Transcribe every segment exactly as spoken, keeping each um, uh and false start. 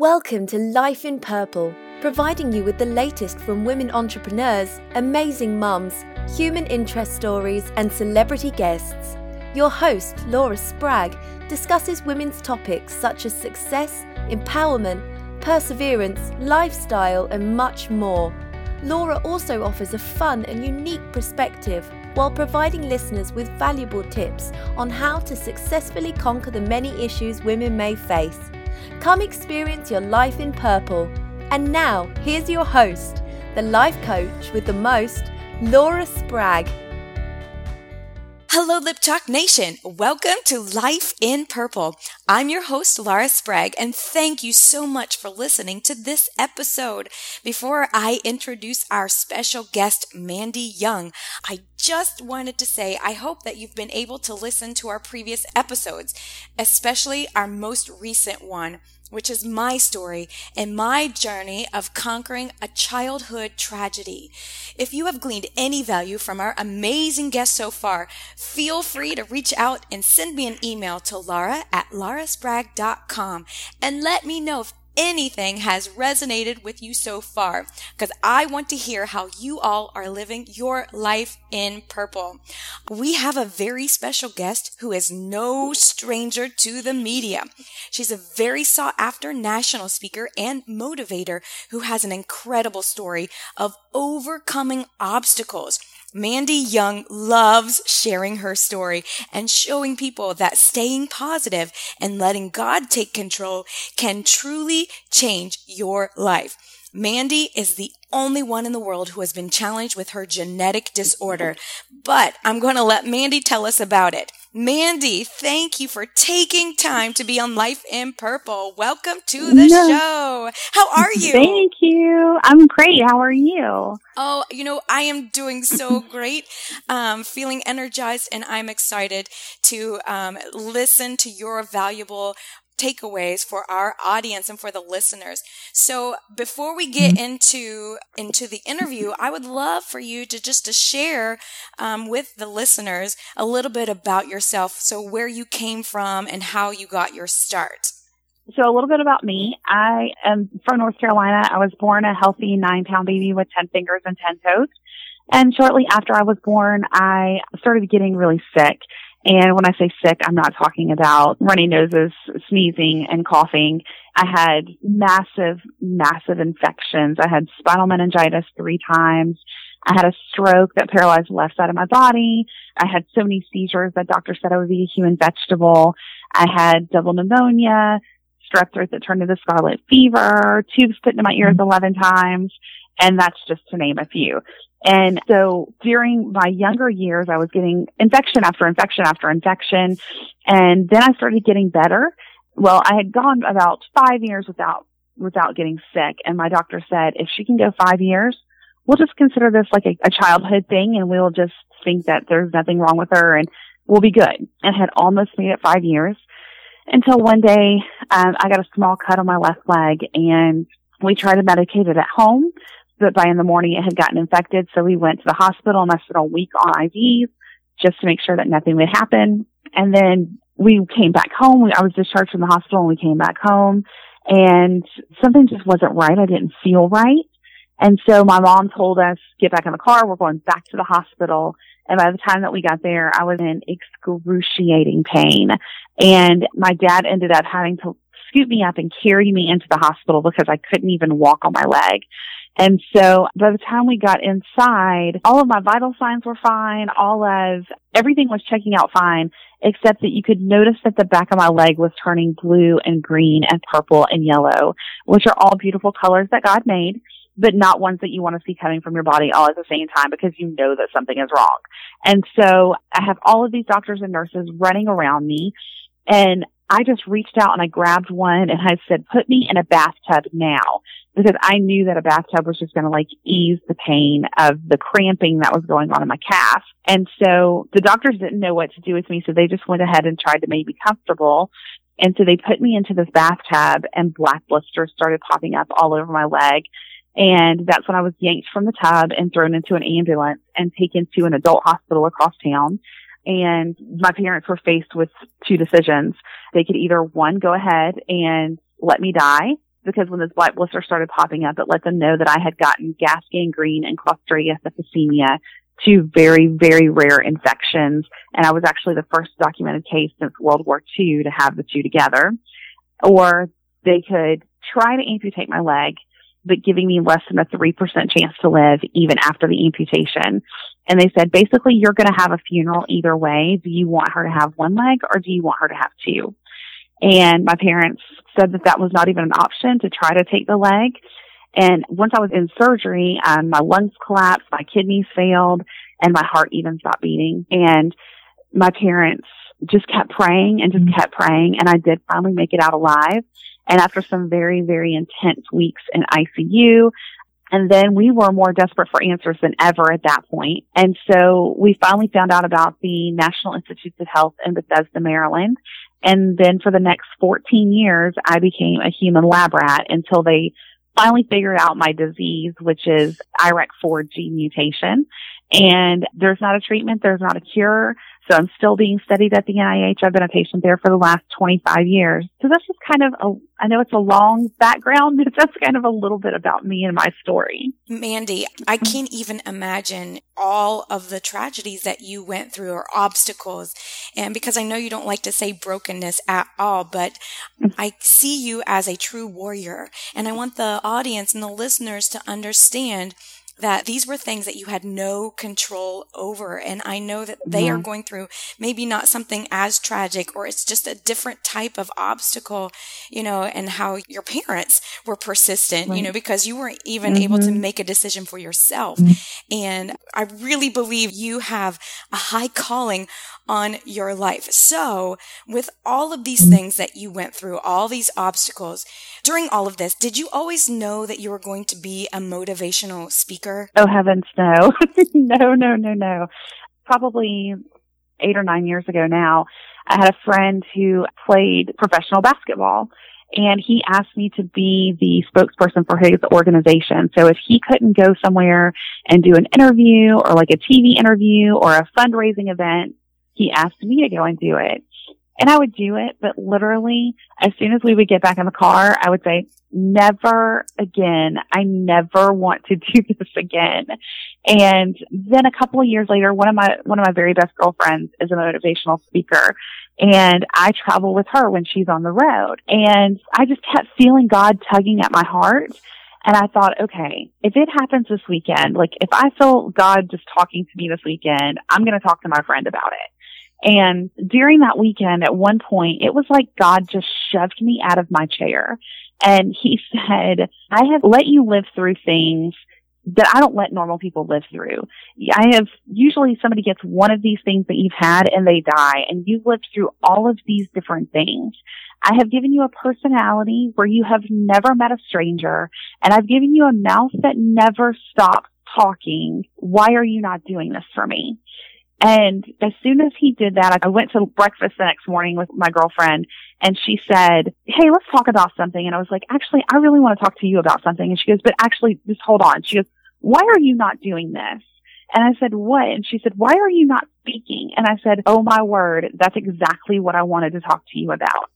Welcome to Life in Purple, providing you with the latest from women entrepreneurs, amazing mums, human interest stories and celebrity guests. Your host, Laura Sprague, discusses women's topics such as success, empowerment, perseverance, lifestyle and much more. Laura also offers a fun and unique perspective while providing listeners with valuable tips on how to successfully conquer the many issues women may face. Come experience your life in purple. And now, here's your host, the life coach with the most, Laura Sprague. Hello, Lip Chalk Nation. Welcome to Life in Purple. I'm your host, Laura Sprague, and thank you so much for listening to this episode. Before I introduce our special guest, Mandy Young, I just wanted to say I hope that you've been able to listen to our previous episodes, especially our most recent one, which is my story and my journey of conquering a childhood tragedy. If you have gleaned any value from our amazing guests so far, feel free to reach out and send me an email to Laura at laura spragg dot com and let me know if anything has resonated with you so far, because I want to hear how you all are living your life in purple. We have a very special guest who is no stranger to the media. She's a very sought-after national speaker and motivator who has an incredible story of overcoming obstacles. Mandy Young loves sharing her story and showing people that staying positive and letting God take control can truly change your life. Mandy is the only one in the world who has been challenged with her genetic disorder, but I'm going to let Mandy tell us about it. Mandy, thank you for taking time to be on Life in Purple. Welcome to the no. show. How are you? Thank you. I'm great. How are you? Oh, you know, I am doing so great. Um, feeling energized, and I'm excited to um, listen to your valuable takeaways for our audience and for the listeners. So before we get into into the interview, I would love for you to just to share um, with the listeners a little bit about yourself. So where you came from and how you got your start. So a little bit about me. I am from North Carolina. I was born a healthy nine-pound baby with ten fingers and ten toes. And shortly after I was born, I started getting really sick. And when I say sick, I'm not talking about runny noses, sneezing, and coughing. I had massive, massive infections. I had spinal meningitis three times. I had a stroke that paralyzed the left side of my body. I had so many seizures that doctor said I was a human vegetable. I had double pneumonia, strep throat that turned into scarlet fever, tubes put into my ears eleven times, and that's just to name a few. And so during my younger years, I was getting infection after infection after infection. And then I started getting better. Well, I had gone about five years without, without getting sick. And my doctor said, if she can go five years, we'll just consider this like a, a childhood thing. And we'll just think that there's nothing wrong with her and we'll be good. And had almost made it five years until one day, um, I got a small cut on my left leg and we tried to medicate it at home. But by in the morning, it had gotten infected. So we went to the hospital and I spent a week on I Vs just to make sure that nothing would happen. And then we came back home. I was discharged from the hospital and we came back home. And something just wasn't right. I didn't feel right. And so my mom told us, get back in the car. We're going back to the hospital. And by the time that we got there, I was in excruciating pain. And my dad ended up having to scoop me up and carry me into the hospital because I couldn't even walk on my leg. And so by the time we got inside, all of my vital signs were fine. All of everything was checking out fine, except that you could notice that the back of my leg was turning blue and green and purple and yellow, which are all beautiful colors that God made, but not ones that you want to see coming from your body all at the same time because you know that something is wrong. And so I have all of these doctors and nurses running around me, and I just reached out and I grabbed one and I said, put me in a bathtub now, because I knew that a bathtub was just going to like ease the pain of the cramping that was going on in my calf. And so the doctors didn't know what to do with me. So they just went ahead and tried to make me comfortable. And so they put me into this bathtub and black blisters started popping up all over my leg. And that's when I was yanked from the tub and thrown into an ambulance and taken to an adult hospital across town. And my parents were faced with two decisions. They could either, one, go ahead and let me die. because when those white blisters started popping up, it let them know that I had gotten gas gangrene and Clostridia septicemia, two very, very rare infections. And I was actually the first documented case since World War Two to have the two together. Or they could try to amputate my leg, but giving me less than a three percent chance to live even after the amputation. And they said, basically, you're going to have a funeral either way. Do you want her to have one leg or do you want her to have two? And my parents said that that was not even an option to try to take the leg. And once I was in surgery, um, my lungs collapsed, my kidneys failed, and my heart even stopped beating. And my parents just kept praying and just mm-hmm. kept praying. And I did finally make it out alive. And after some very, very intense weeks in I C U, and then we were more desperate for answers than ever at that point. And so we finally found out about the National Institutes of Health in Bethesda, Maryland. And then for the next fourteen years, I became a human lab rat until they finally figured out my disease, which is I R E C four gene mutation. And there's not a treatment. There's not a cure. So I'm still being studied at the N I H. I've been a patient there for the last twenty-five years. So that's just kind of a, I know it's a long background, but that's kind of a little bit about me and my story. Mandy, I can't even imagine all of the tragedies that you went through or obstacles. And because I know you don't like to say brokenness at all, but I see you as a true warrior. And I want the audience and the listeners to understand that these were things that you had no control over. And I know that they mm-hmm. are going through maybe not something as tragic, or it's just a different type of obstacle, you know, and how your parents were persistent, right. you know, because you weren't even mm-hmm. able to make a decision for yourself. Mm-hmm. And I really believe you have a high calling on your life. So with all of these mm-hmm. things that you went through, all these obstacles, during all of this, did you always know that you were going to be a motivational speaker? Oh, heavens, no. no, no, no, no. Probably eight or nine years ago now, I had a friend who played professional basketball, and he asked me to be the spokesperson for his organization. So if he couldn't go somewhere and do an interview or like a T V interview or a fundraising event, he asked me to go and do it. And I would do it, but literally, as soon as we would get back in the car, I would say, never again. I never want to do this again. And then a couple of years later, one of my, one of my very best girlfriends is a motivational speaker, and I travel with her when she's on the road. And I just kept feeling God tugging at my heart. And I thought, okay, if it happens this weekend, like if I feel God just talking to me this weekend, I'm going to talk to my friend about it. And during that weekend, at one point, it was like God just shoved me out of my chair. And he said, I have let you live through things that I don't let normal people live through. I have, usually somebody gets one of these things that you've had and they die, and you've lived through all of these different things. I have given you a personality where you have never met a stranger, and I've given you a mouth that never stops talking. Why are you not doing this for me? And as soon as he did that, I went to breakfast the next morning with my girlfriend, and she said, hey, let's talk about something. And I was like, actually, I really want to talk to you about something. And she goes, but actually, just hold on. She goes, why are you not doing this? And I said, what? And she said, why are you not speaking? And I said, oh, my word, that's exactly what I wanted to talk to you about.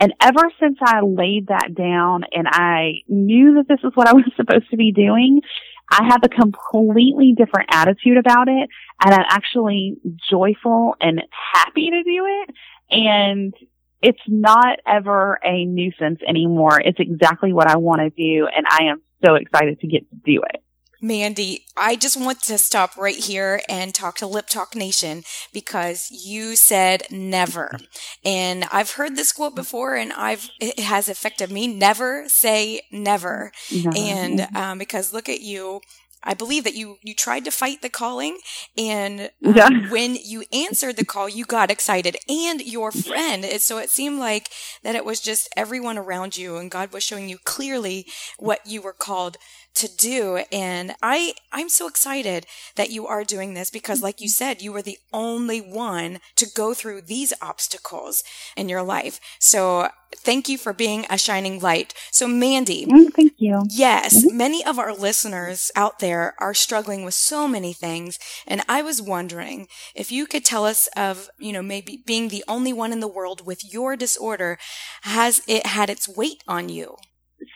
And ever since I laid that down and I knew that this is what I was supposed to be doing, I have a completely different attitude about it, and I'm actually joyful and happy to do it, and it's not ever a nuisance anymore. It's exactly what I want to do, and I am so excited to get to do it. Mandy, I just want to stop right here and talk to Lip Talk Nation, because you said never. And I've heard this quote before, and I've it has affected me. Never say never. No. And um, because look at you. I believe that you, you tried to fight the calling, and um, yeah. when you answered the call, you got excited, and your friend. So it seemed like that it was just everyone around you, and God was showing you clearly what you were called to do. And I, I'm so excited that you are doing this, because like you said, you were the only one to go through these obstacles in your life. So thank you for being a shining light. So Mandy, mm, thank you. Yes, mm-hmm. many of our listeners out there are struggling with so many things. And I was wondering if you could tell us of, you know, maybe being the only one in the world with your disorder, has it had its weight on you?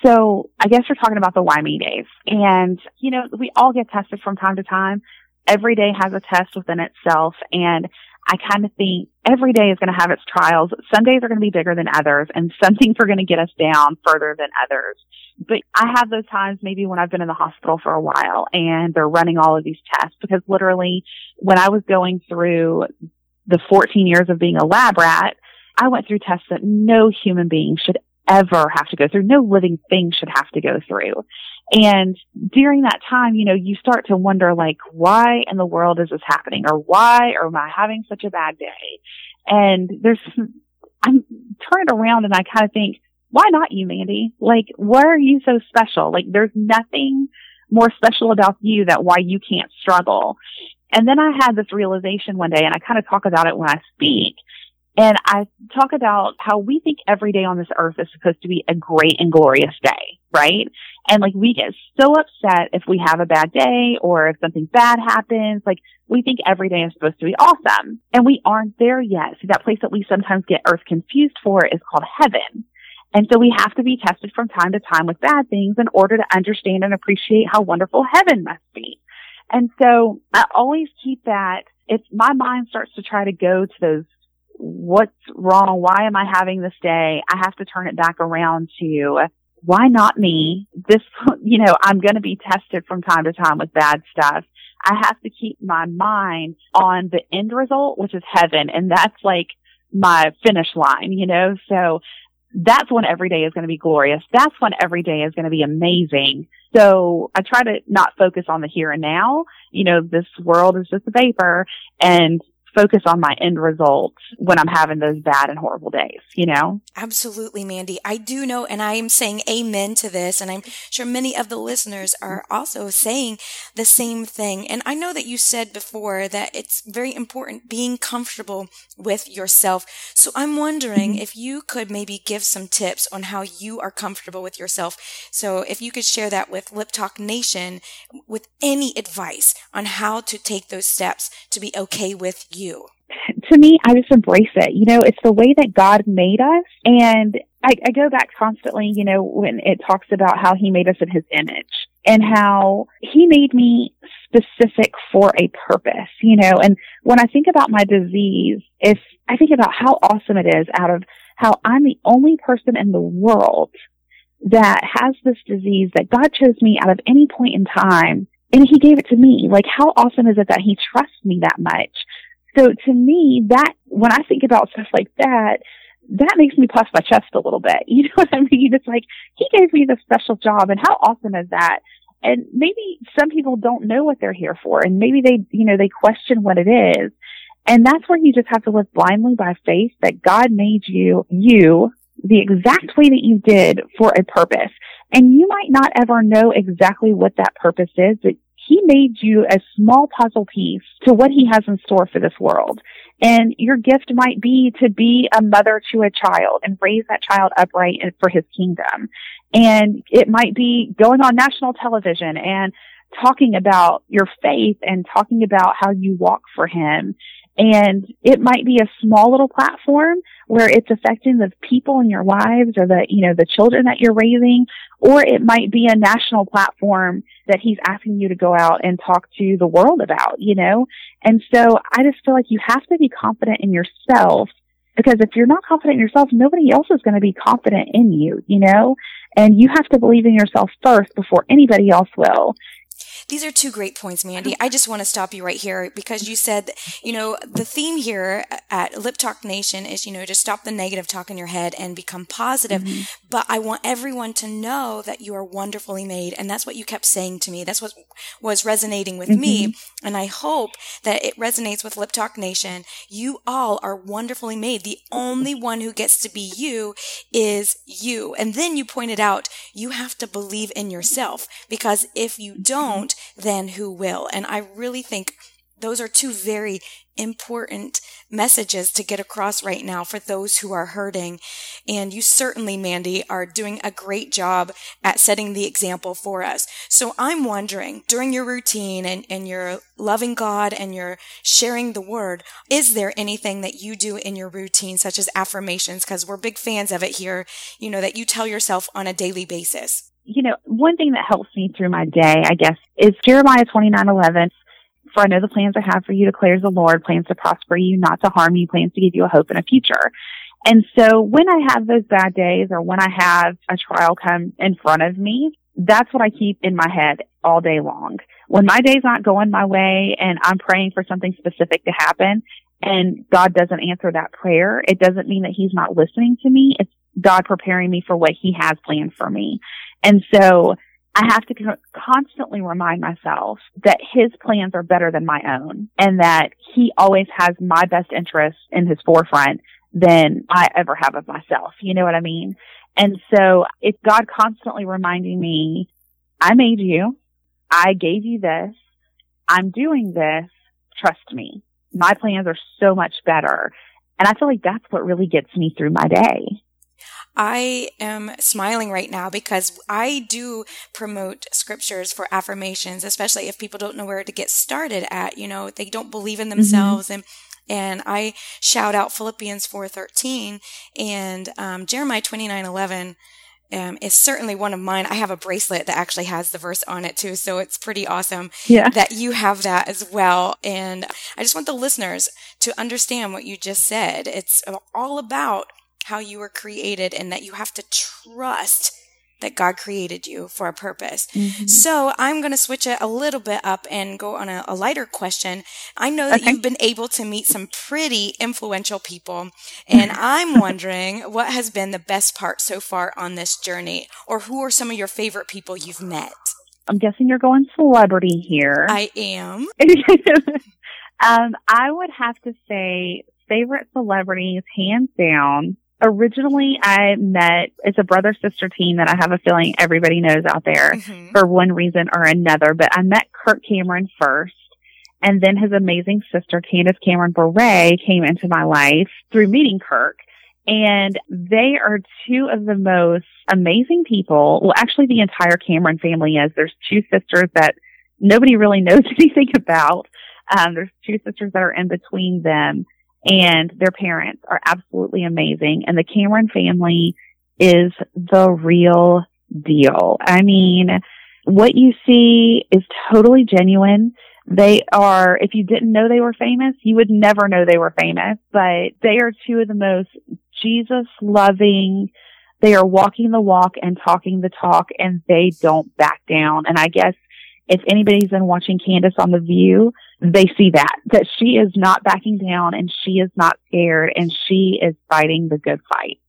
So I guess we're talking about the why me days. And, you know, we all get tested from time to time. Every day has a test within itself. And I kind of think every day is going to have its trials. Some days are going to be bigger than others, and some things are going to get us down further than others. But I have those times maybe when I've been in the hospital for a while and they're running all of these tests, because literally when I was going through the fourteen years of being a lab rat, I went through tests that no human being should ever have to go through. No living thing should have to go through. And during that time, you know, you start to wonder, like, why in the world is this happening? Or why am I having such a bad day? And there's, I'm turning around and I kind of think, why not you, Mandy? Like, why are you so special? Like, there's nothing more special about you that why you can't struggle. And then I had this realization one day, and I kind of talk about it when I speak. And I talk about how we think every day on this earth is supposed to be a great and glorious day, right? And like we get so upset if we have a bad day or if something bad happens. Like we think every day is supposed to be awesome, and we aren't there yet. See, that place that we sometimes get earth confused for is called heaven. And so we have to be tested from time to time with bad things in order to understand and appreciate how wonderful heaven must be. And so I always keep that. If my mind starts to try to go to those, what's wrong? Why am I having this day? I have to turn it back around to, why not me? This, you know, I'm going to be tested from time to time with bad stuff. I have to keep my mind on the end result, which is heaven. And that's like my finish line, you know? So that's when every day is going to be glorious. That's when every day is going to be amazing. So I try to not focus on the here and now. You know, this world is just a vapor, and focus on my end result when I'm having those bad and horrible days, you know? Absolutely, Mandy. I do know, and I am saying amen to this, and I'm sure many of the listeners are also saying the same thing. And I know that you said before that it's very important being comfortable with yourself. So I'm wondering mm-hmm. if you could maybe give some tips on how you are comfortable with yourself. So if you could share that with Lip Talk Nation, with any advice on how to take those steps to be okay with you. You. To me, I just embrace it. You know, it's the way that God made us. And I, I go back constantly, you know, when it talks about how he made us in his image and how he made me specific for a purpose, you know. And when I think about my disease, if I think about how awesome it is out of how I'm the only person in the world that has this disease, that God chose me out of any point in time, and he gave it to me. Like, how awesome is it that he trusts me that much? So to me, that, when I think about stuff like that, that makes me puff my chest a little bit. You know what I mean? It's like, he gave me this special job, and how awesome is that? And maybe some people don't know what they're here for, and maybe they, you know, they question what it is. And that's where you just have to live blindly by faith that God made you, you, the exact way that you did for a purpose. And you might not ever know exactly what that purpose is, but he made you a small puzzle piece to what he has in store for this world. And your gift might be to be a mother to a child and raise that child upright for his kingdom. And it might be going on national television and talking about your faith and talking about how you walk for him. And it might be a small little platform where it's affecting the people in your lives or the, you know, the children that you're raising, or it might be a national platform that he's asking you to go out and talk to the world about, you know? And so I just feel like you have to be confident in yourself, because if you're not confident in yourself, nobody else is going to be confident in you, you know? And you have to believe in yourself first before anybody else will. These are two great points, Mandy. I just want to stop you right here, because you said, you know, the theme here at Lip Talk Nation is, you know, to stop the negative talk in your head and become positive. Mm-hmm. But I want everyone to know that you are wonderfully made. And that's what you kept saying to me. That's what was resonating with mm-hmm. me. And I hope that it resonates with Lip Talk Nation. You all are wonderfully made. The only one who gets to be you is you. And then you pointed out you have to believe in yourself, because if you don't, then who will? And I really think Those are two very important messages to get across right now for those who are hurting. And you certainly, Mandy, are doing a great job at setting the example for us. So I'm wondering, during your routine and, and your loving God and your sharing the word, is there anything that you do in your routine, such as affirmations? Because we're big fans of it here, you know, that you tell yourself on a daily basis. You know, one thing that helps me through my day, I guess, is Jeremiah twenty-nine eleven. For I know the plans I have for you, declares the Lord, plans to prosper you, not to harm you, plans to give you a hope and a future. And so when I have those bad days or when I have a trial come in front of me, that's what I keep in my head all day long. When my day's not going my way and I'm praying for something specific to happen and God doesn't answer that prayer, it doesn't mean that he's not listening to me. It's God preparing me for what he has planned for me. And so I have to constantly remind myself that his plans are better than my own and that he always has my best interests in his forefront than I ever have of myself. You know what I mean? And so it's God constantly reminding me, I made you. I gave you this. I'm doing this. Trust me. My plans are so much better. And I feel like that's what really gets me through my day. I am smiling right now because I do promote scriptures for affirmations, especially if people don't know where to get started at, you know, they don't believe in themselves. Mm-hmm. And and I shout out Philippians four thirteen and um, Jeremiah twenty-nine eleven. Um, is certainly one of mine. I have a bracelet that actually has the verse on it too. So it's pretty awesome yeah. that you have that as well. And I just want the listeners to understand what you just said. It's all about how you were created and that you have to trust that God created you for a purpose. Mm-hmm. So I'm going to switch it a little bit up and go on a, a lighter question. I know that okay. you've been able to meet some pretty influential people, and I'm wondering what has been the best part so far on this journey, or who are some of your favorite people you've met? I'm guessing you're going celebrity here. I am. um, I would have to say favorite celebrities, hands down. Originally, I met, it's a brother-sister team that I have a feeling everybody knows out there mm-hmm. for one reason or another, but I met Kirk Cameron first, and then his amazing sister, Candace Cameron Bure, came into my life through meeting Kirk, and they are two of the most amazing people. Well, actually, the entire Cameron family is. There's two sisters that nobody really knows anything about. Um, there's two sisters that are in between them. And their parents are absolutely amazing. And the Cameron family is the real deal. I mean, what you see is totally genuine. They are, if you didn't know they were famous, you would never know they were famous. But they are two of the most Jesus-loving. They are walking the walk and talking the talk, and they don't back down. And I guess if anybody's been watching Candace on The View, they see that, that she is not backing down and she is not scared and she is fighting the good fight.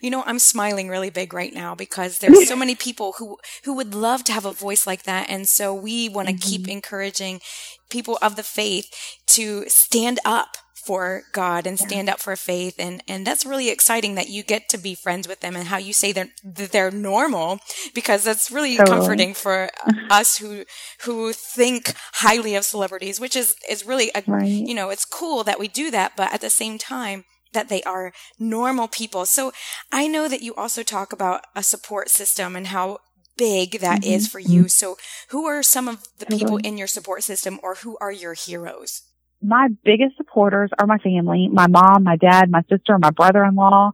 You know, I'm smiling really big right now because there's so many people who, who would love to have a voice like that. And so we want to mm-hmm. keep encouraging people of the faith to stand up for God and stand yeah. up for faith. And, and that's really exciting that you get to be friends with them and how you say they're, they're normal, because that's really totally. comforting for us who, who think highly of celebrities, which is, is really, a, right. you know, it's cool that we do that, but at the same time, that they are normal people. So I know that you also talk about a support system and how big that mm-hmm. is for mm-hmm. you. So who are some of the totally. people in your support system, or who are your heroes? My biggest supporters are my family, my mom, my dad, my sister, my brother-in-law.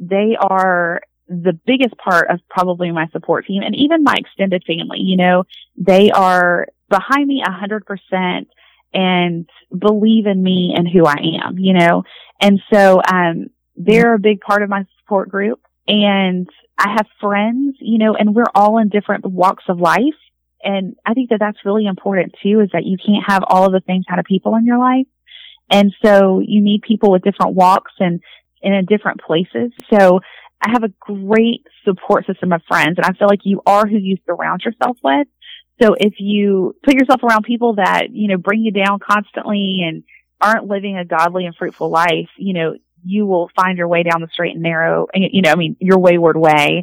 They are the biggest part of probably my support team, and even my extended family. You know, they are behind me one hundred percent and believe in me and who I am, you know. And so um they're a big part of my support group. And I have friends, you know, and we're all in different walks of life. And I think that that's really important too, is that you can't have all of the same kind of people in your life. And so you need people with different walks and, and in different places. So I have a great support system of friends, and I feel like you are who you surround yourself with. So if you put yourself around people that, you know, bring you down constantly and aren't living a godly and fruitful life, you know, you will find your way down the straight and narrow, you know, I mean, your wayward way.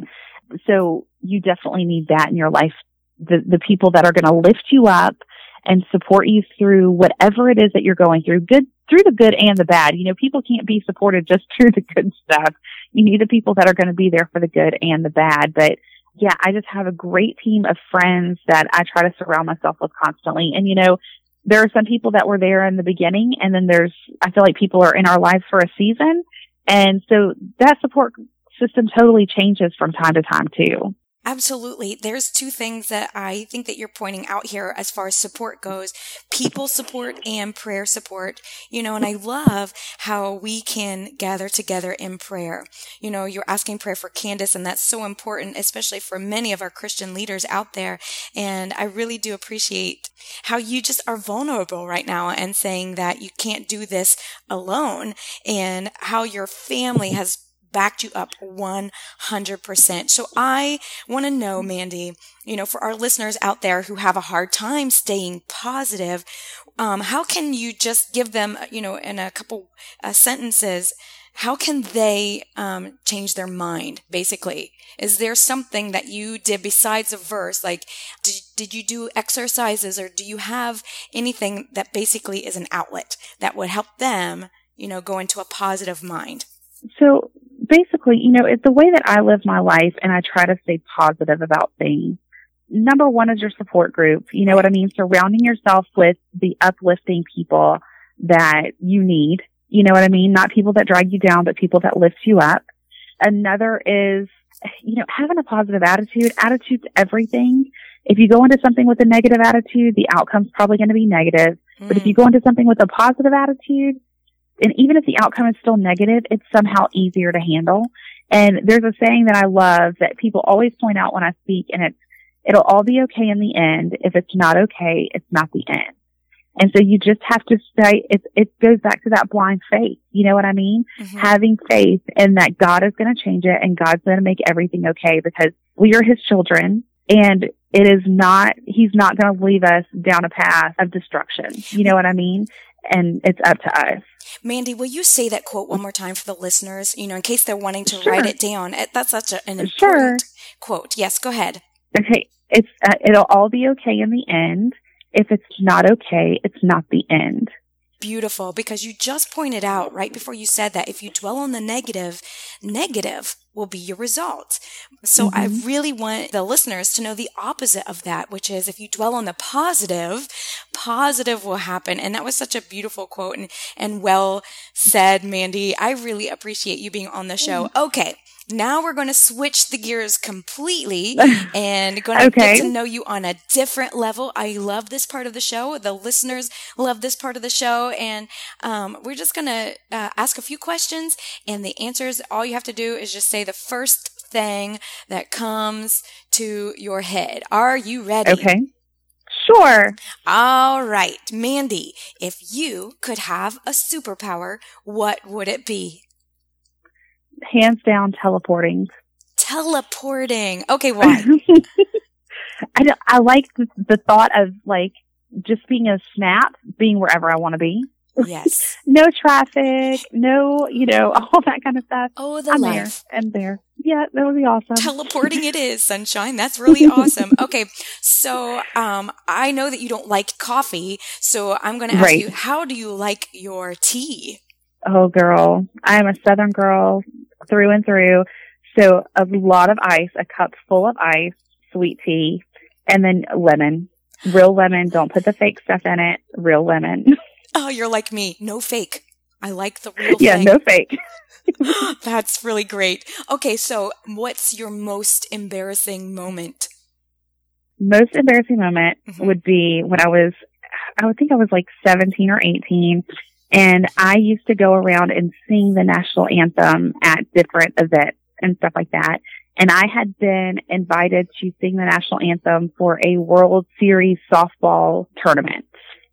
So you definitely need that in your life. The, the people that are going to lift you up and support you through whatever it is that you're going through, good, through the good and the bad. You know, people can't be supported just through the good stuff. You need the people that are going to be there for the good and the bad. But yeah, I just have a great team of friends that I try to surround myself with constantly. And, you know, there are some people that were there in the beginning, and then there's, I feel like people are in our lives for a season. And so that support system totally changes from time to time too. Absolutely. There's two things that I think that you're pointing out here as far as support goes, people support and prayer support, you know, and I love how we can gather together in prayer. You know, you're asking prayer for Candace, and that's so important, especially for many of our Christian leaders out there. And I really do appreciate how you just are vulnerable right now and saying that you can't do this alone, and how your family has backed you up one hundred percent. So I want to know, Mandy, you know, for our listeners out there who have a hard time staying positive, um, how can you just give them, you know, in a couple uh, sentences, how can they um, change their mind, basically? Is there something that you did besides a verse? Like, did, did you do exercises, or do you have anything that basically is an outlet that would help them, you know, go into a positive mind? So, basically, you know, it's the way that I live my life, and I try to stay positive about things. Number one is your support group. You know what I mean? Surrounding yourself with the uplifting people that you need. You know what I mean? Not people that drag you down, but people that lift you up. Another is, you know, having a positive attitude. Attitude's everything. If you go into something with a negative attitude, the outcome's probably going to be negative. Mm. But if you go into something with a positive attitude, and even if the outcome is still negative, it's somehow easier to handle. And there's a saying that I love that people always point out when I speak, and it's, it'll all be okay in the end. If it's not okay, it's not the end. And so you just have to say, it, it goes back to that blind faith. You know what I mean? Mm-hmm. Having faith in that God is going to change it, and God's going to make everything okay, because we are his children, and it is not, he's not going to leave us down a path of destruction. You know what I mean? And it's up to us. Mandy, will you say that quote one more time for the listeners, you know, in case they're wanting to sure. write it down? That's such an important sure. quote. Yes, go ahead. Okay. It's, uh, it'll all be okay in the end. If it's not okay, it's not the end. Beautiful, because you just pointed out right before you said that if you dwell on the negative, negative will be your result. So mm-hmm. I really want the listeners to know the opposite of that, which is if you dwell on the positive, positive will happen. And that was such a beautiful quote, and, and well said, Mandy. I really appreciate you being on the show. Okay. Now we're going to switch the gears completely and going to okay. get to know you on a different level. I love this part of the show. The listeners love this part of the show. And um, we're just going to uh, ask a few questions, and the answers, all you have to do is just say the first thing that comes to your head. Are you ready? Okay. Sure. All right. Mandy, if you could have a superpower, what would it be? Hands down, teleporting. Teleporting. Okay, why? I, don't, I like the, the thought of, like, just being a snap, being wherever I want to be. Yes. No traffic, no, you know, all that kind of stuff. Oh, the I'm life. There. I'm there. Yeah, that would be awesome. Teleporting it is, sunshine. That's really awesome. Okay, so um, I know that you don't like coffee, so I'm going to ask right. you, how do you like your tea? Oh, girl, I'm a Southern girl through and through. So a lot of ice, a cup full of ice, sweet tea, and then lemon, real lemon. Don't put the fake stuff in it. Real lemon. Oh, you're like me. No fake. I like the real yeah, thing. Yeah, no fake. That's really great. Okay, so what's your most embarrassing moment? Most embarrassing moment mm-hmm. would be when I was, I would think I was like seventeen or eighteen. And I used to go around and sing the national anthem at different events and stuff like that. And I had been invited to sing the national anthem for a World Series softball tournament.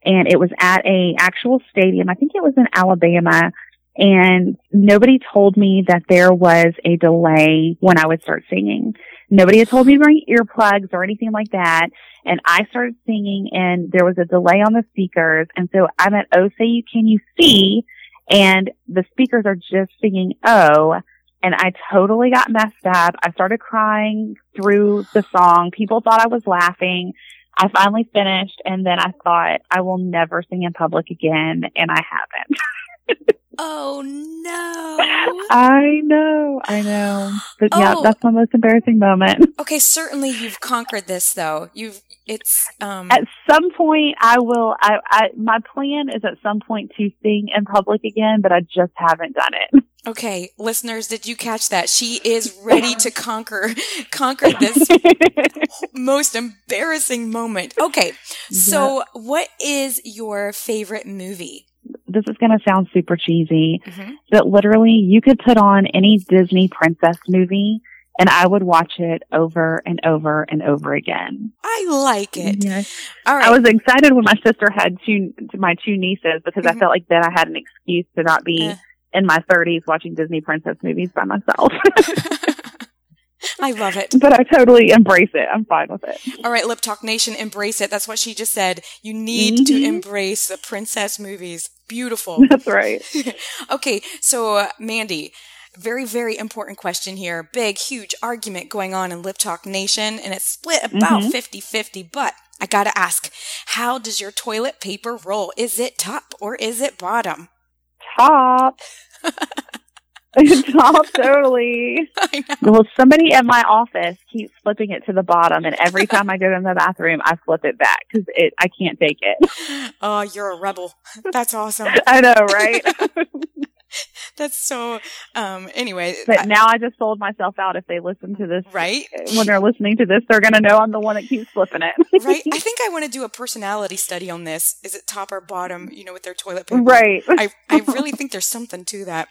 And it was at a actual stadium. I think it was in Alabama. And nobody told me that there was a delay when I would start singing. Nobody had told me to bring earplugs or anything like that. And I started singing, and there was a delay on the speakers. And so I'm at "Oh, Say You Can You See," and the speakers are just singing "Oh," and I totally got messed up. I started crying through the song. People thought I was laughing. I finally finished, and then I thought, I will never sing in public again, and I haven't. Oh, no. I know. I know. But oh. yeah, that's my most embarrassing moment. Okay, certainly you've conquered this, though. You've, it's, um. At some point, I will, I, I, my plan is at some point to sing in public again, but I just haven't done it. Okay, listeners, did you catch that? She is ready to conquer, conquer this most embarrassing moment. Okay, so yep. What is your favorite movie? This is going to sound super cheesy, mm-hmm. but literally you could put on any Disney princess movie and I would watch it over and over and over again. I like it. Yes. All right. I was excited when my sister had two, my two nieces because mm-hmm. I felt like then I had an excuse to not be uh. in my thirties watching Disney princess movies by myself. I love it. But I totally embrace it. I'm fine with it. All right, Lip Talk Nation, embrace it. That's what she just said. You need mm-hmm. to embrace the princess movies. Beautiful. That's right. Okay, so uh, Mandy, very, very important question here. Big, huge argument going on in Lip Talk Nation, and it's split about mm-hmm. fifty-fifty, but I got to ask, how does your toilet paper roll? Is it top or is it bottom? Top. Top, totally. I know. Well, somebody at my office keeps flipping it to the bottom, and every time I go in the bathroom, I flip it back because it I can't take it. Oh, you're a rebel. That's awesome. I know, right? That's so, um, anyway. But I, now I just sold myself out. If they listen to this, right? When they're listening to this, they're going to know I'm the one that keeps flipping it. Right. I think I want to do a personality study on this. Is it top or bottom, you know, with their toilet paper? Right. I, I really think there's something to that.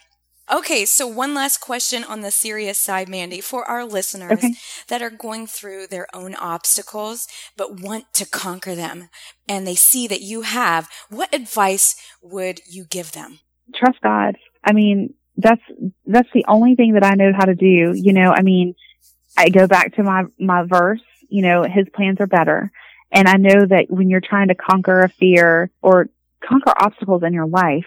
Okay, so one last question on the serious side, Mandy, for our listeners okay. that are going through their own obstacles but want to conquer them and they see that you have, what advice would you give them? Trust God. I mean, that's that's the only thing that I know how to do. You know, I mean, I go back to my, my verse, you know, his plans are better. And I know that when you're trying to conquer a fear or conquer obstacles in your life,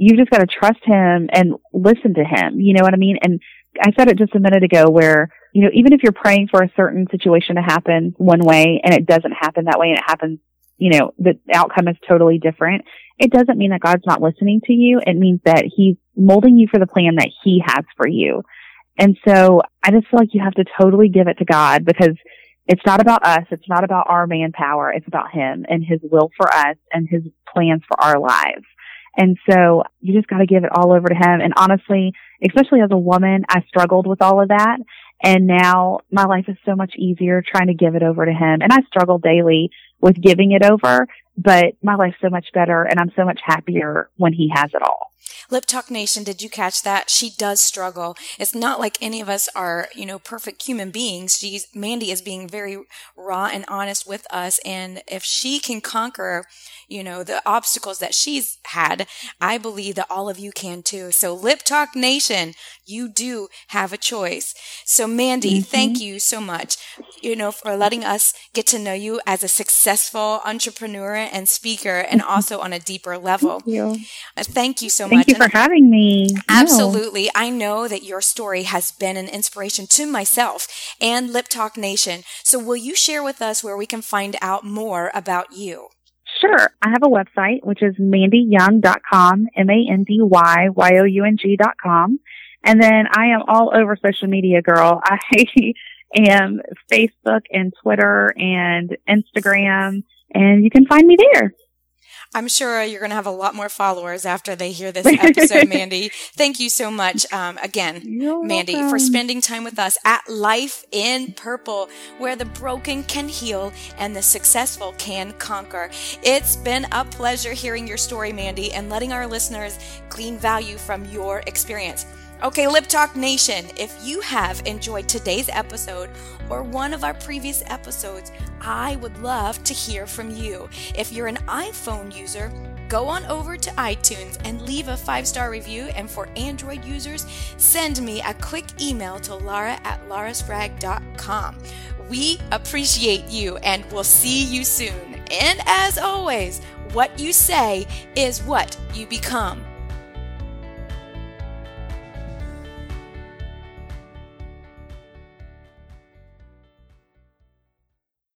you just got to trust him and listen to him. You know what I mean? And I said it just a minute ago where, you know, even if you're praying for a certain situation to happen one way and it doesn't happen that way and it happens, you know, the outcome is totally different, it doesn't mean that God's not listening to you. It means that he's molding you for the plan that he has for you. And so I just feel like you have to totally give it to God because it's not about us. It's not about our manpower. It's about him and his will for us and his plans for our lives. And so you just got to give it all over to him. And honestly, especially as a woman, I struggled with all of that. And now my life is so much easier trying to give it over to him. And I struggle daily with giving it over, but my life's so much better and I'm so much happier when he has it all. Lip Talk Nation, did you catch that? She does struggle. It's not like any of us are, you know, perfect human beings. She's, Mandy is being very raw and honest with us. And if she can conquer, you know, the obstacles that she's had, I believe that all of you can too. So Lip Talk Nation, you do have a choice. So Mandy, mm-hmm. thank you so much, you know, for letting us get to know you as a successful entrepreneur and speaker and also on a deeper level. Thank you, uh, thank you so much. Thank you for having me. Absolutely. No. I know that your story has been an inspiration to myself and Lip Talk Nation. So will you share with us where we can find out more about you? Sure. I have a website, which is mandy young dot com, M A N D Y Y O U N G dot com. And then I am all over social media, girl. I am Facebook and Twitter and Instagram, and you can find me there. I'm sure you're going to have a lot more followers after they hear this episode, Mandy. Thank you so much um, again, You're Mandy, welcome. For spending time with us at Life in Purple, where the broken can heal and the successful can conquer. It's been a pleasure hearing your story, Mandy, and letting our listeners glean value from your experience. Okay, Lip Talk Nation, if you have enjoyed today's episode or one of our previous episodes, I would love to hear from you. If you're an iPhone user, go on over to iTunes and leave a five-star review. And for Android users, send me a quick email to laura at laura spragg dot com. We appreciate you and we'll see you soon. And as always, what you say is what you become.